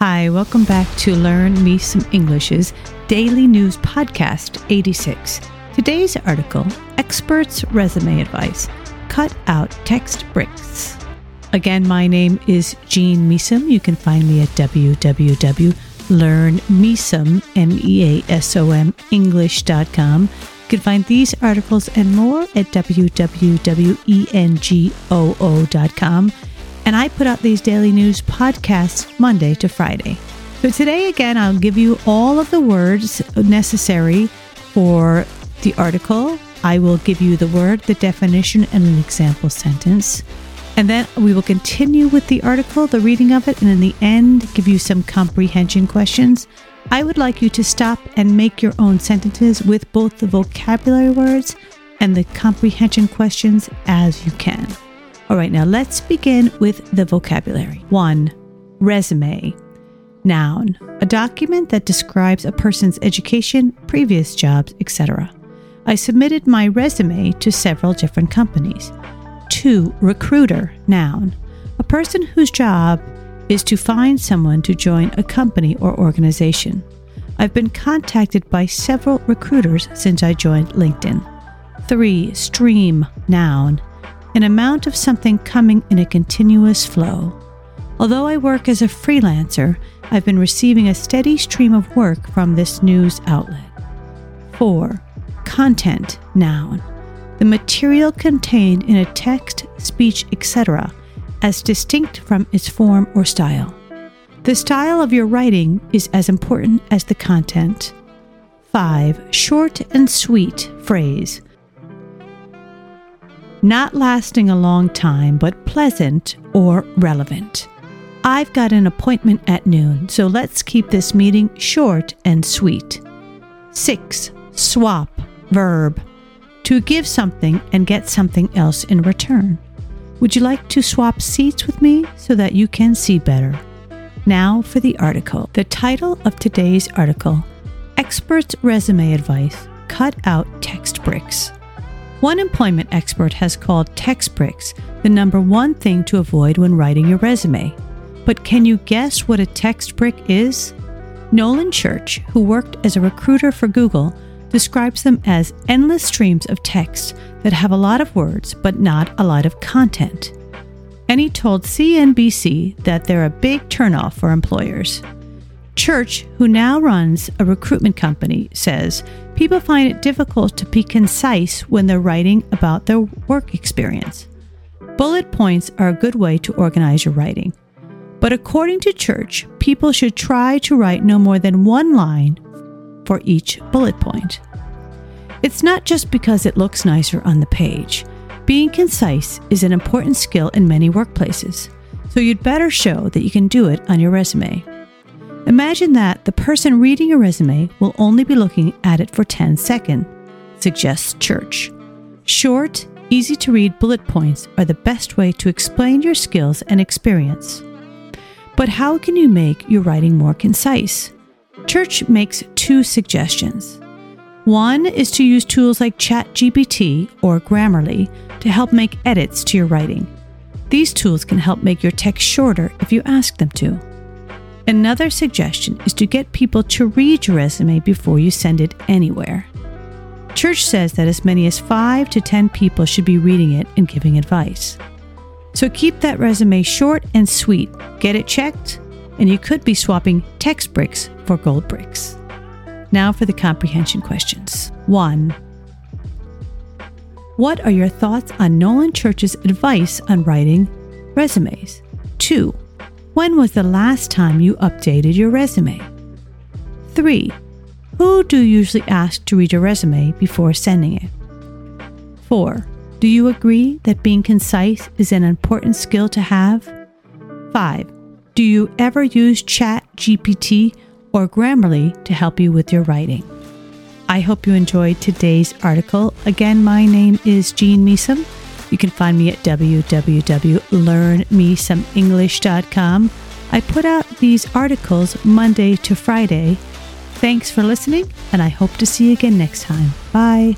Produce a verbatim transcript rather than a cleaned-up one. Hi, welcome back to Learn Me Some English's Daily News Podcast eighty-six. Today's article, Experts' Resume Advice, Cut Out Text Breaks. Again, my name is Jean Meeusen. You can find me at w w w dot learn meesom english dot com. You can find these articles and more at w w w dot engoo dot com. And I put out these daily news podcasts Monday to Friday. So today, again, I'll give you all of the words necessary for the article. I will give you the word, the definition, and an example sentence. And then we will continue with the article, the reading of it, and in the end, give you some comprehension questions. I would like you to stop and make your own sentences with both the vocabulary words and the comprehension questions as you can. All right, now let's begin with the vocabulary. One, resume. Noun, a document that describes a person's education, previous jobs, et cetera. I submitted my resume to several different companies. Two, recruiter. Noun, a person whose job is to find someone to join a company or organization. I've been contacted by several recruiters since I joined LinkedIn. Three, stream. Noun, an amount of something coming in a continuous flow. Although I work as a freelancer, I've been receiving a steady stream of work from this news outlet. Four, content. Noun, the material contained in a text, speech, et cetera, as distinct from its form or style. The style of your writing is as important as the content. Five, short and sweet phrase. Not lasting a long time, but pleasant or relevant. I've got an appointment at noon, so let's keep this meeting short and sweet. Six, swap, verb. To give something and get something else in return. Would you like to swap seats with me so that you can see better? Now for the article. The title of today's article, Experts' Resume Advice, Cut Out Text Breaks. One employment expert has called text breaks the number one thing to avoid when writing your resume. But can you guess what a text break is? Nolan Church, who worked as a recruiter for Google, describes them as endless streams of text that have a lot of words but not a lot of content. And he told C N B C that they're a big turnoff for employers. Church, who now runs a recruitment company, says people find it difficult to be concise when they're writing about their work experience. Bullet points are a good way to organize your writing. But according to Church, people should try to write no more than one line for each bullet point. It's not just because it looks nicer on the page. Being concise is an important skill in many workplaces, so you'd better show that you can do it on your resume. Imagine that the person reading your resume will only be looking at it for ten seconds, suggests Church. Short, easy-to-read bullet points are the best way to explain your skills and experience. But how can you make your writing more concise? Church makes two suggestions. One is to use tools like ChatGPT or Grammarly to help make edits to your writing. These tools can help make your text shorter if you ask them to. Another suggestion is to get people to read your resume before you send it anywhere. Church says that as many as five to ten people should be reading it and giving advice. So keep that resume short and sweet, get it checked, and you could be swapping text bricks for gold bricks. Now for the comprehension questions. One. What are your thoughts on Nolan Church's advice on writing resumes? Two. When was the last time you updated your resume? Three, who do you usually ask to read your resume before sending it? Four, do you agree that being concise is an important skill to have? Five, do you ever use ChatGPT or Grammarly to help you with your writing? I hope you enjoyed today's article. Again, my name is Jean Meeusen. You can find me at w w w dot learn me some english dot com. I put out these articles Monday to Friday. Thanks for listening, and I hope to see you again next time. Bye.